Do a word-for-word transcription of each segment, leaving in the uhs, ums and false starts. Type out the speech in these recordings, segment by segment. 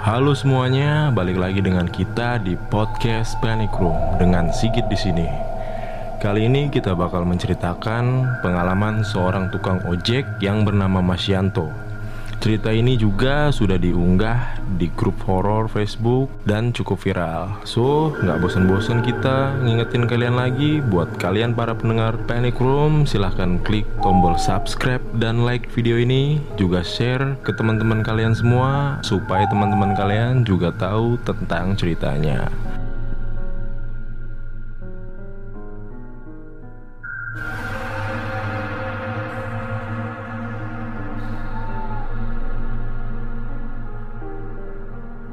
Halo semuanya, balik lagi dengan kita di podcast Panic Room dengan Sigit di sini. Kali ini kita bakal menceritakan pengalaman seorang tukang ojek yang bernama Mas Yanto. Cerita ini juga sudah diunggah di grup horor Facebook dan cukup viral. So, nggak bosan-bosan kita ngingetin kalian lagi. Buat kalian para pendengar Panic Room, silahkan klik tombol subscribe dan like video ini. Juga share ke teman-teman kalian semua, supaya teman-teman kalian juga tahu tentang ceritanya.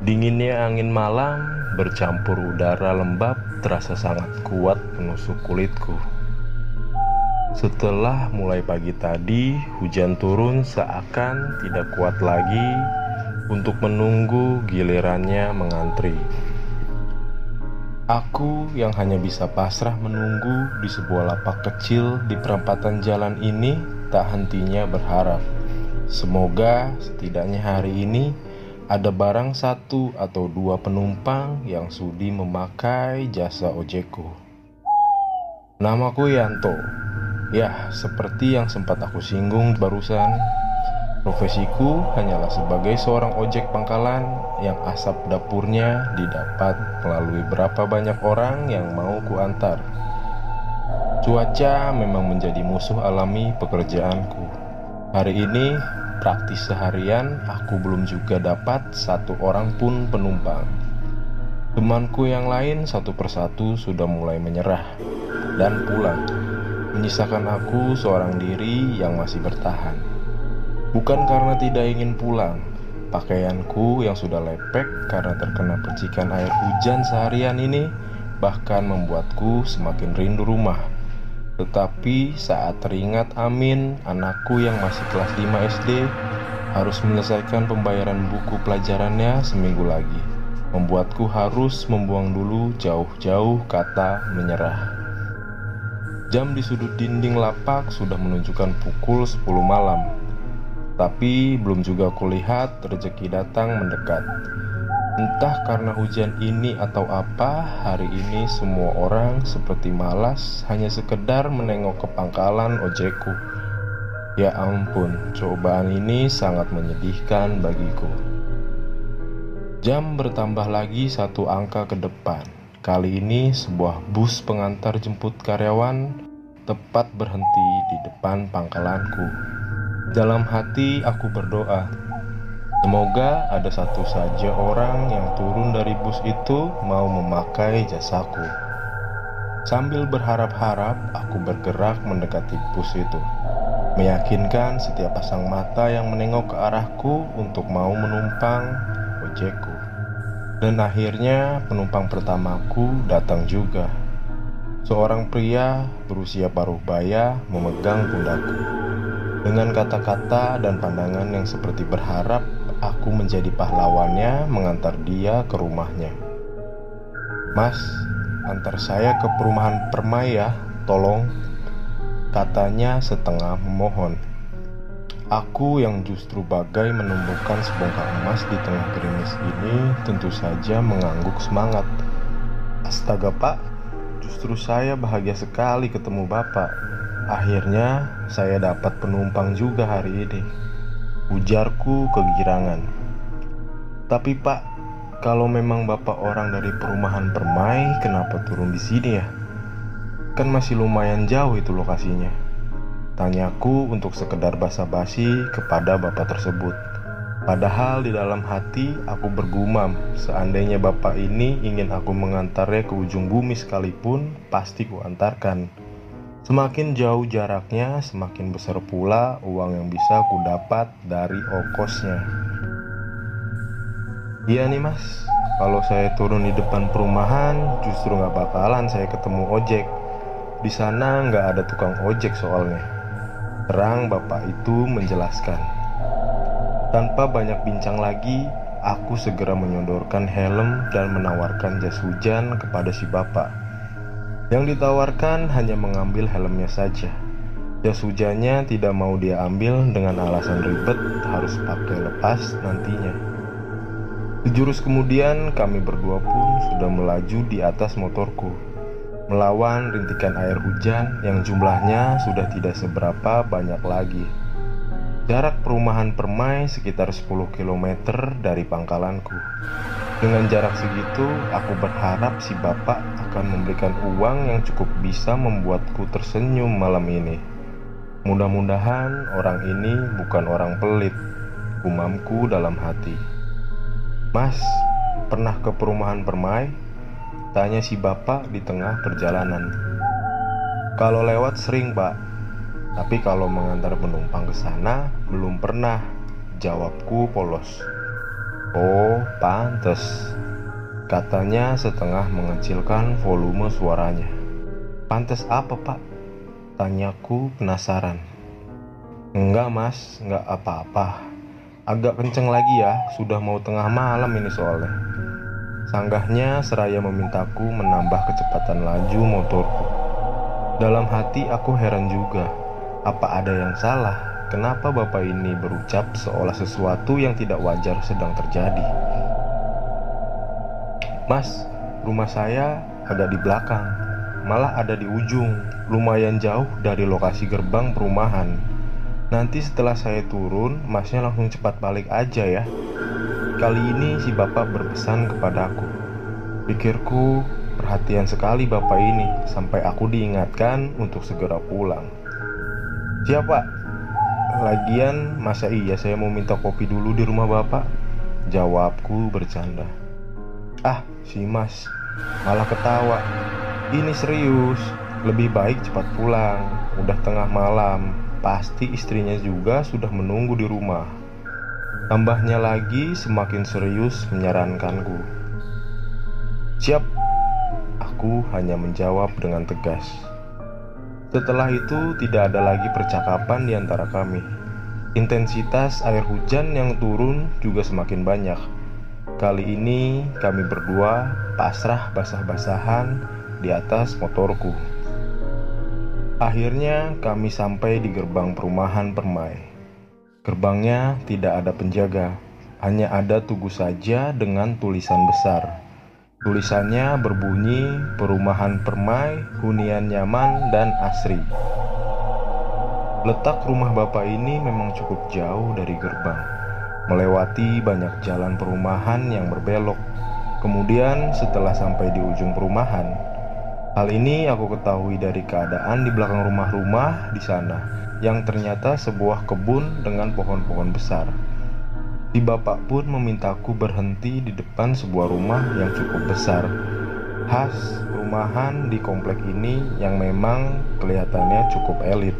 Dinginnya angin malam bercampur udara lembab terasa sangat kuat menusuk kulitku. Setelah mulai pagi tadi, hujan turun seakan tidak kuat lagi untuk menunggu gilirannya mengantri. Aku yang hanya bisa pasrah menunggu di sebuah lapak kecil di perempatan jalan ini tak hentinya berharap, semoga setidaknya hari ini ada barang satu atau dua penumpang yang sudi memakai jasa ojekku. Namaku Yanto. Yah, seperti yang sempat aku singgung barusan, profesiku hanyalah sebagai seorang ojek pangkalan yang asap dapurnya didapat melalui berapa banyak orang yang mau kuantar. Cuaca memang menjadi musuh alami pekerjaanku. Hari ini praktis seharian, aku belum juga dapat satu orang pun penumpang. Temanku yang lain satu persatu sudah mulai menyerah dan pulang, menyisakan aku seorang diri yang masih bertahan. Bukan karena tidak ingin pulang, pakaianku yang sudah lepek karena terkena percikan air hujan seharian ini bahkan membuatku semakin rindu rumah. Tetapi saat teringat Amin, anakku yang masih kelas lima S D, harus menyelesaikan pembayaran buku pelajarannya seminggu lagi, membuatku harus membuang dulu jauh-jauh kata menyerah. Jam di sudut dinding lapak sudah menunjukkan pukul sepuluh malam, tapi belum juga kulihat rezeki datang mendekat. Entah karena hujan ini atau apa, hari ini semua orang seperti malas hanya sekedar menengok ke pangkalan ojekku. Ya ampun, cobaan ini sangat menyedihkan bagiku. Jam bertambah lagi satu angka ke depan. Kali ini sebuah bus pengantar jemput karyawan tepat berhenti di depan pangkalanku. Dalam hati aku berdoa, semoga ada satu saja orang yang turun dari bus itu mau memakai jasaku. Sambil berharap-harap, aku bergerak mendekati bus itu, meyakinkan setiap pasang mata yang menengok ke arahku untuk mau menumpang ojekku. Dan akhirnya penumpang pertamaku datang juga. Seorang pria berusia paruh baya memegang pundakku. Dengan kata-kata dan pandangan yang seperti berharap aku menjadi pahlawannya mengantar dia ke rumahnya. "Mas, antar saya ke perumahan Permai ya, tolong," katanya setengah memohon. Aku yang justru bagai menumbuhkan sebongkah emas di tengah gerimis ini tentu saja mengangguk semangat. "Astaga Pak, justru saya bahagia sekali ketemu Bapak. Akhirnya saya dapat penumpang juga hari ini," ujarku kegirangan. "Tapi Pak, kalau memang Bapak orang dari perumahan Permai, kenapa turun di sini ya? Kan masih lumayan jauh itu lokasinya," tanyaku untuk sekedar basa-basi kepada Bapak tersebut. Padahal di dalam hati aku bergumam, seandainya Bapak ini ingin aku mengantarnya ke ujung bumi sekalipun, pasti kuantarkan. Semakin jauh jaraknya, semakin besar pula uang yang bisa ku dapat dari ongkosnya. "Iya nih Mas, kalau saya turun di depan perumahan, justru gak bakalan saya ketemu ojek. Di sana gak ada tukang ojek soalnya," terang Bapak itu menjelaskan. Tanpa banyak bincang lagi, aku segera menyodorkan helm dan menawarkan jas hujan kepada si Bapak. Yang ditawarkan hanya mengambil helmnya saja. Jas hujannya tidak mau dia ambil dengan alasan ribet harus pakai lepas nantinya. Sejurus kemudian kami berdua pun sudah melaju di atas motorku, melawan rintikan air hujan yang jumlahnya sudah tidak seberapa banyak lagi. Jarak perumahan Permai sekitar sepuluh kilometer dari pangkalanku. Dengan jarak segitu, aku berharap si bapak akan memberikan uang yang cukup bisa membuatku tersenyum malam ini. Mudah-mudahan orang ini bukan orang pelit, gumamku dalam hati. Mas, pernah ke perumahan Permai? Tanya si bapak di tengah perjalanan. Kalau lewat sering pak, tapi kalau mengantar penumpang ke sana belum pernah, jawabku polos. Oh, pantes, katanya setengah mengecilkan volume suaranya. Pantes apa pak? Tanyaku penasaran. Enggak mas, enggak apa-apa. Agak kenceng lagi ya, sudah mau tengah malam ini soalnya. Sanggahnya seraya memintaku menambah kecepatan laju motorku. Dalam hati aku heran juga, apa ada yang salah? Kenapa bapak ini berucap seolah sesuatu yang tidak wajar sedang terjadi? Mas, rumah saya ada di belakang, malah ada di ujung, lumayan jauh dari lokasi gerbang perumahan. Nanti setelah saya turun, masnya langsung cepat balik aja ya. Kali ini si bapak berpesan kepadaku. Pikirku, perhatian sekali bapak ini, sampai aku diingatkan untuk segera pulang. Siap pak. Lagian, masa iya saya mau minta kopi dulu di rumah bapak? Jawabku bercanda. Ah, si mas, malah ketawa. Ini serius, lebih baik cepat pulang, udah tengah malam. Pasti istrinya juga sudah menunggu di rumah. Tambahnya lagi semakin serius menyarankanku. Siap, aku hanya menjawab dengan tegas. Setelah itu tidak ada lagi percakapan di antara kami. Intensitas air hujan yang turun juga semakin banyak. Kali ini kami berdua pasrah basah-basahan di atas motorku. Akhirnya kami sampai di gerbang perumahan Permai. Gerbangnya tidak ada penjaga, hanya ada tugu saja dengan tulisan besar. Tulisannya berbunyi Perumahan Permai, Hunian Nyaman dan Astri. Letak rumah bapak ini memang cukup jauh dari gerbang, melewati banyak jalan perumahan yang berbelok. Kemudian setelah sampai di ujung perumahan, hal ini aku ketahui dari keadaan di belakang rumah-rumah di sana, yang ternyata sebuah kebun dengan pohon-pohon besar. Si bapak pun memintaku berhenti di depan sebuah rumah yang cukup besar, khas rumahan di komplek ini yang memang kelihatannya cukup elit.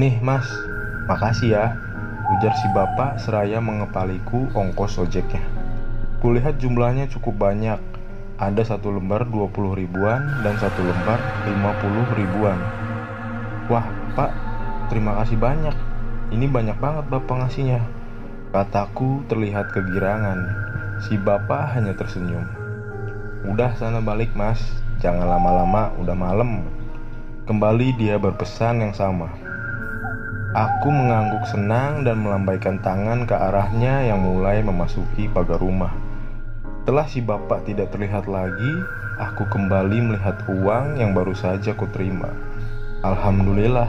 Nih mas, makasih ya, ujar si bapak seraya mengepaliku ongkos ojeknya. Kulihat jumlahnya cukup banyak. Ada satu lembar dua puluh ribuan dan satu lembar lima puluh ribuan. Wah pak, terima kasih banyak. Ini banyak banget bapak ngasihnya, kataku terlihat kegirangan. Si bapak hanya tersenyum. Udah sana balik mas, jangan lama-lama, udah malam. Kembali dia berpesan yang sama. Aku mengangguk senang dan melambaikan tangan ke arahnya yang mulai memasuki pagar rumah. Setelah si bapak tidak terlihat lagi, aku kembali melihat uang yang baru saja kuterima. Alhamdulillah,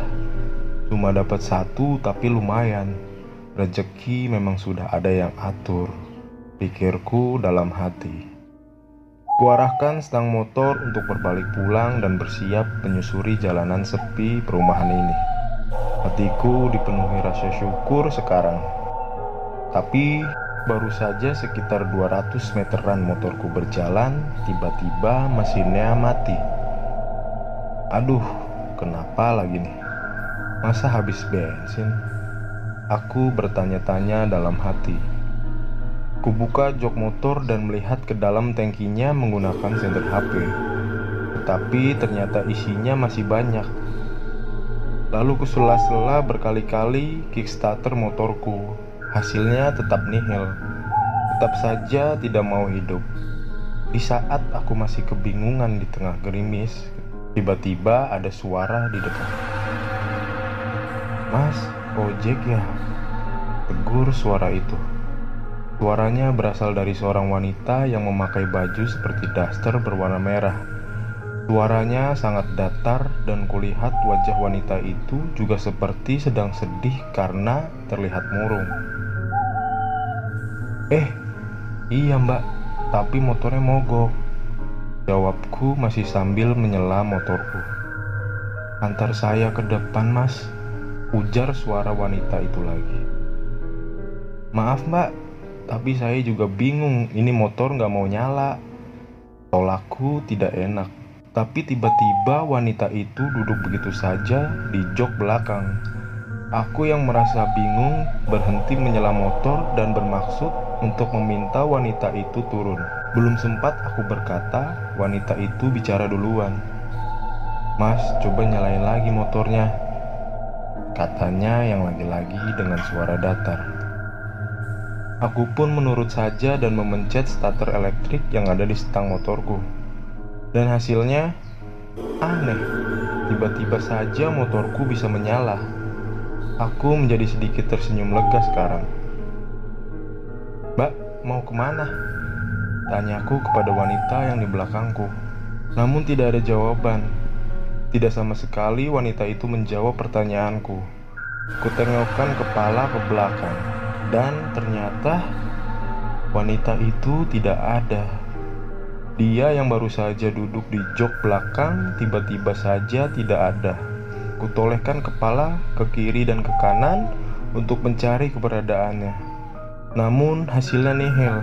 cuma dapat satu tapi lumayan. Rezeki memang sudah ada yang atur, pikirku dalam hati. Kuarahkan stang motor untuk berbalik pulang dan bersiap menyusuri jalanan sepi perumahan ini. Hatiku dipenuhi rasa syukur sekarang. Tapi baru saja sekitar dua ratus meteran motorku berjalan, tiba-tiba mesinnya mati. Aduh, kenapa lagi nih? Masa habis bensin? Aku bertanya-tanya dalam hati. Kubuka jok motor dan melihat ke dalam tangkinya menggunakan senter H P. Tetapi ternyata isinya masih banyak. Lalu kusela-sela berkali-kali kickstarter motorku. Hasilnya tetap nihil, tetap saja tidak mau hidup. Di saat aku masih kebingungan di tengah gerimis, tiba-tiba ada suara di depan. Mas, ojek ya? Tegur suara itu. Suaranya berasal dari seorang wanita yang memakai baju seperti daster berwarna merah. Suaranya sangat datar dan kulihat wajah wanita itu juga seperti sedang sedih karena terlihat murung. Eh, iya mbak, tapi motornya mogok, jawabku masih sambil menyela motorku. Antar saya ke depan mas, ujar suara wanita itu lagi. Maaf mbak, tapi saya juga bingung, ini motor nggak mau nyala, tolakku tidak enak. Tapi tiba-tiba wanita itu duduk begitu saja di jok belakang. Aku yang merasa bingung berhenti menyala motor dan bermaksud untuk meminta wanita itu turun. Belum sempat aku berkata, wanita itu bicara duluan. Mas, coba nyalain lagi motornya, katanya yang lagi-lagi dengan suara datar. Aku pun menurut saja dan memencet starter elektrik yang ada di stang motorku. Dan hasilnya aneh, tiba-tiba saja motorku bisa menyala. Aku menjadi sedikit tersenyum lega sekarang. Mbak, mau kemana? Tanyaku kepada wanita yang di belakangku. Namun tidak ada jawaban. Tidak sama sekali wanita itu menjawab pertanyaanku. Kutengokkan kepala ke belakang, dan ternyata wanita itu tidak ada. Dia yang baru saja duduk di jok belakang tiba-tiba saja tidak ada. Kutolehkan kepala ke kiri dan ke kanan untuk mencari keberadaannya. Namun hasilnya nihil.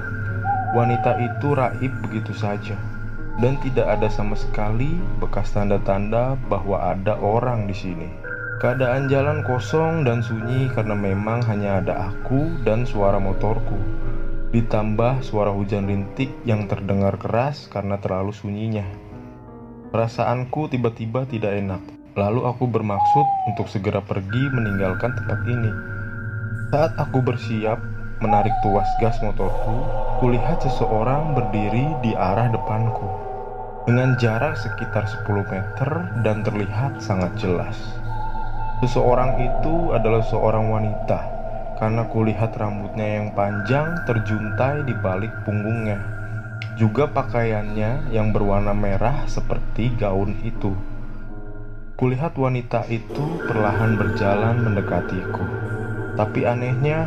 Wanita itu raib begitu saja, dan tidak ada sama sekali bekas tanda-tanda bahwa ada orang di sini. Keadaan jalan kosong dan sunyi karena memang hanya ada aku dan suara motorku, ditambah suara hujan rintik yang terdengar keras karena terlalu sunyinya. Perasaanku tiba-tiba tidak enak. Lalu aku bermaksud untuk segera pergi meninggalkan tempat ini. Saat aku bersiap menarik tuas gas motorku, kulihat seseorang berdiri di arah depanku dengan jarak sekitar sepuluh meter dan terlihat sangat jelas. Seseorang itu adalah seorang wanita, karena kulihat rambutnya yang panjang terjuntai di balik punggungnya. Juga pakaiannya yang berwarna merah seperti gaun itu. Kulihat wanita itu perlahan berjalan mendekatiku. Tapi anehnya,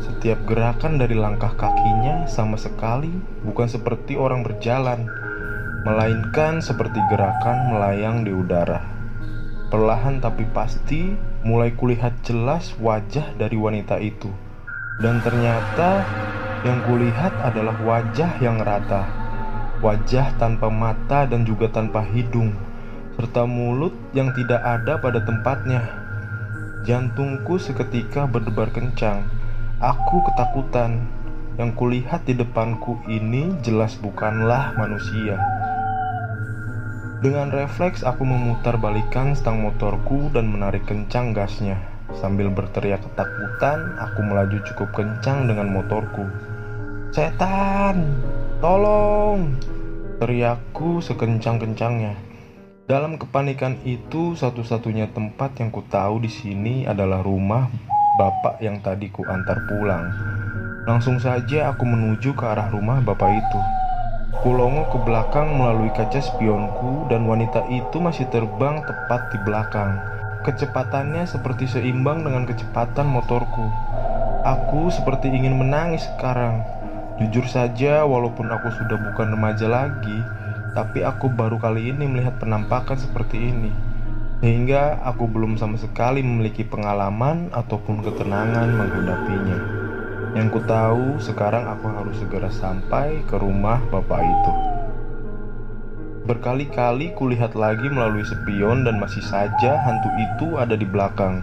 setiap gerakan dari langkah kakinya sama sekali bukan seperti orang berjalan, melainkan seperti gerakan melayang di udara. Perlahan tapi pasti mulai kulihat jelas wajah dari wanita itu. Dan ternyata yang kulihat adalah wajah yang rata, wajah tanpa mata dan juga tanpa hidung, serta mulut yang tidak ada pada tempatnya. Jantungku seketika berdebar kencang. Aku ketakutan. Yang kulihat di depanku ini jelas bukanlah manusia. Dengan refleks aku memutar balikan stang motorku dan menarik kencang gasnya. Sambil berteriak ketakutan, aku melaju cukup kencang dengan motorku. Setan! Tolong! Teriakku sekencang-kencangnya. Dalam kepanikan itu, satu-satunya tempat yang ku tahu di sini adalah rumah bapak yang tadi ku antar pulang. Langsung saja aku menuju ke arah rumah bapak itu. Kulongo ke belakang melalui kaca spionku dan wanita itu masih terbang tepat di belakang. Kecepatannya seperti seimbang dengan kecepatan motorku. Aku seperti ingin menangis sekarang. Jujur saja, walaupun aku sudah bukan remaja lagi, tapi aku baru kali ini melihat penampakan seperti ini, sehingga aku belum sama sekali memiliki pengalaman ataupun ketenangan menghadapinya. Yang ku tahu sekarang aku harus segera sampai ke rumah bapak itu. Berkali-kali kulihat lagi melalui spion dan masih saja hantu itu ada di belakang.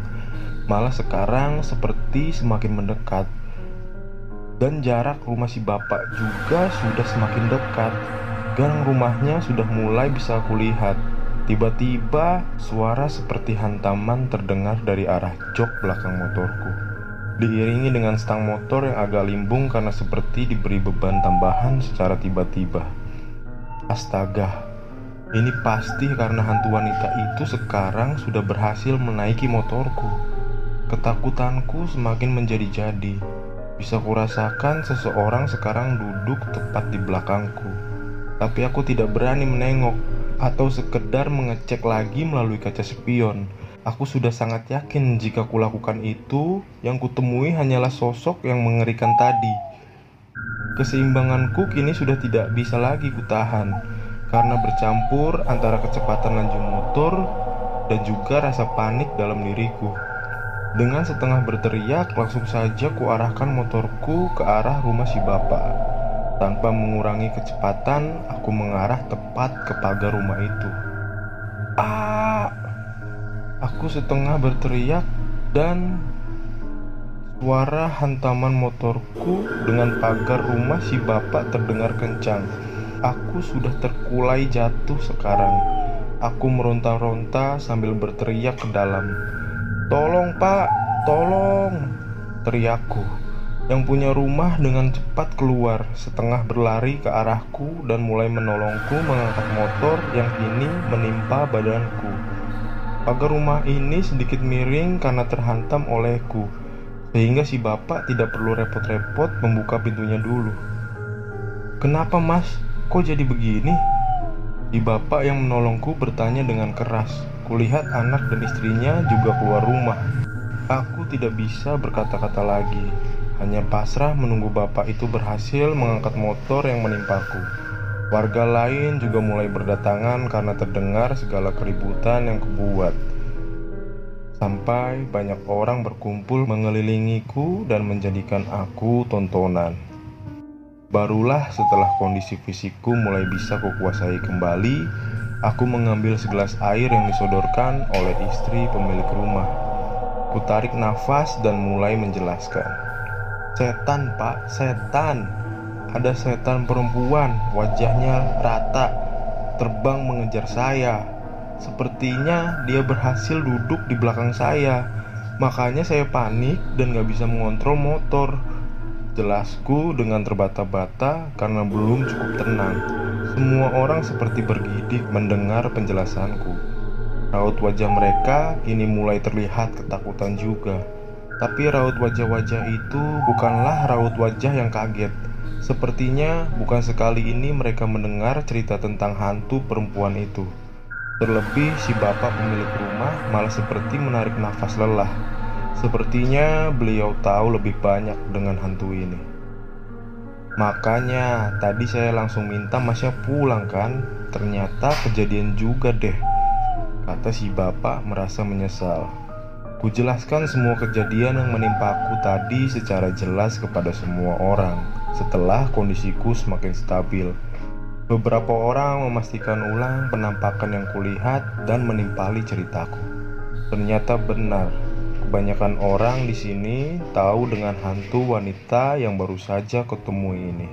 Malah sekarang seperti semakin mendekat. Dan jarak rumah si bapak juga sudah semakin dekat. Gang rumahnya sudah mulai bisa kulihat. Tiba-tiba suara seperti hantaman terdengar dari arah jok belakang motorku, diiringi dengan stang motor yang agak limbung karena seperti diberi beban tambahan secara tiba-tiba. Astaga, ini pasti karena hantu wanita itu sekarang sudah berhasil menaiki motorku. Ketakutanku semakin menjadi-jadi. Bisa kurasakan seseorang sekarang duduk tepat di belakangku, tapi aku tidak berani menengok atau sekedar mengecek lagi melalui kaca spion. Aku sudah sangat yakin jika kulakukan itu, yang kutemui hanyalah sosok yang mengerikan tadi. Keseimbanganku kini sudah tidak bisa lagi kutahan, karena bercampur antara kecepatan laju motor dan juga rasa panik dalam diriku. Dengan setengah berteriak, langsung saja kuarahkan motorku ke arah rumah si bapak. Tanpa mengurangi kecepatan, aku mengarah tepat ke pagar rumah itu. Ah! Aku setengah berteriak dan suara hantaman motorku dengan pagar rumah si bapak terdengar kencang. Aku sudah terkulai jatuh sekarang. Aku meronta-ronta sambil berteriak ke dalam. Tolong pak, tolong, teriakku. Yang punya rumah dengan cepat keluar, setengah berlari ke arahku dan mulai menolongku mengangkat motor yang kini menimpa badanku. Pagar rumah ini sedikit miring karena terhantam olehku, sehingga si bapak tidak perlu repot-repot membuka pintunya dulu. Kenapa mas, kok jadi begini? Si bapak yang menolongku bertanya dengan keras. Kulihat anak dan istrinya juga keluar rumah. Aku tidak bisa berkata-kata lagi, hanya pasrah menunggu bapak itu berhasil mengangkat motor yang menimpaku. Warga lain juga mulai berdatangan karena terdengar segala keributan yang kebuat. Sampai banyak orang berkumpul mengelilingiku dan menjadikan aku tontonan. Barulah setelah kondisi fisikku mulai bisa kukuasai kembali, aku mengambil segelas air yang disodorkan oleh istri pemilik rumah. Kutarik nafas dan mulai menjelaskan. Setan pak, setan. Ada setan perempuan, wajahnya rata, terbang mengejar saya. Sepertinya dia berhasil duduk di belakang saya. Makanya saya panik dan gak bisa mengontrol motor. Jelasku dengan terbata-bata karena belum cukup tenang. Semua orang seperti bergidik mendengar penjelasanku. Raut wajah mereka kini mulai terlihat ketakutan juga. Tapi raut wajah-wajah itu bukanlah raut wajah yang kaget. Sepertinya bukan sekali ini mereka mendengar cerita tentang hantu perempuan itu. Terlebih si bapak pemilik rumah malah seperti menarik nafas lelah. Sepertinya beliau tahu lebih banyak dengan hantu ini. Makanya tadi saya langsung minta masnya pulang kan. Ternyata kejadian juga deh, kata si bapak merasa menyesal. Kujelaskan semua kejadian yang menimpaku tadi secara jelas kepada semua orang. Setelah kondisiku semakin stabil, beberapa orang memastikan ulang penampakan yang kulihat dan menimpali ceritaku. Ternyata benar, kebanyakan orang di sini tahu dengan hantu wanita yang baru saja ketemu ini.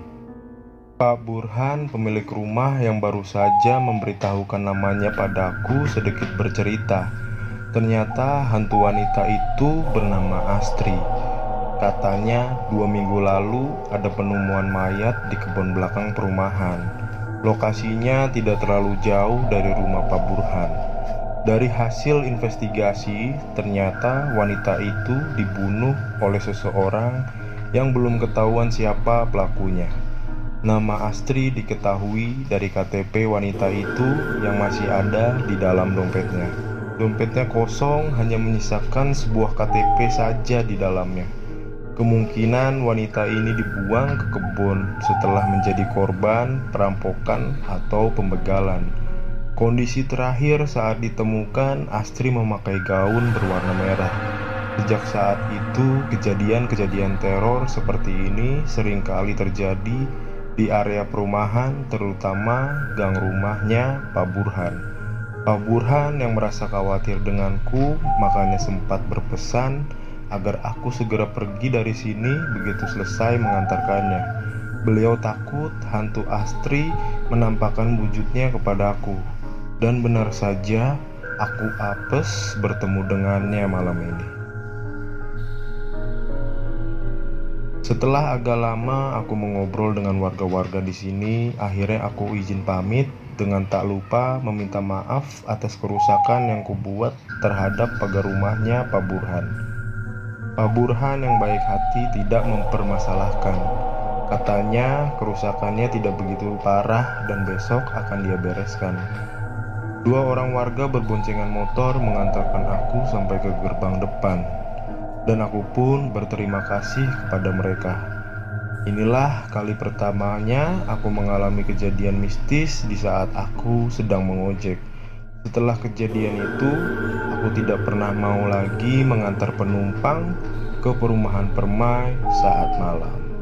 Pak Burhan, pemilik rumah yang baru saja memberitahukan namanya padaku, sedikit bercerita. Ternyata hantu wanita itu bernama Astri. Katanya dua minggu lalu ada penemuan mayat di kebun belakang perumahan. Lokasinya tidak terlalu jauh dari rumah Pak Burhan. Dari hasil investigasi, ternyata wanita itu dibunuh oleh seseorang yang belum ketahuan siapa pelakunya. Nama Astri diketahui dari K T P wanita itu yang masih ada di dalam dompetnya. Dompetnya kosong, hanya menyisakan sebuah K T P saja di dalamnya. Kemungkinan wanita ini dibuang ke kebun setelah menjadi korban perampokan atau pembegalan. Kondisi terakhir saat ditemukan, Astri memakai gaun berwarna merah. Sejak saat itu, kejadian-kejadian teror seperti ini seringkali terjadi di area perumahan, terutama gang rumahnya Pak Burhan. Pak Burhan yang merasa khawatir denganku, makanya sempat berpesan agar aku segera pergi dari sini begitu selesai mengantarkannya. Beliau takut hantu Astri menampakkan wujudnya kepadaku. Dan benar saja, aku apes bertemu dengannya malam ini. Setelah agak lama aku mengobrol dengan warga-warga di sini, akhirnya aku izin pamit dengan tak lupa meminta maaf atas kerusakan yang kubuat terhadap pagar rumahnya Pak Burhan. Pak Burhan yang baik hati tidak mempermasalahkan. Katanya kerusakannya tidak begitu parah dan besok akan dia bereskan. Dua orang warga berboncengan motor mengantarkan aku sampai ke gerbang depan. Dan aku pun berterima kasih kepada mereka. Inilah kali pertamanya aku mengalami kejadian mistis di saat aku sedang mengojek. Setelah kejadian itu, aku tidak pernah mau lagi mengantar penumpang ke perumahan Permai saat malam.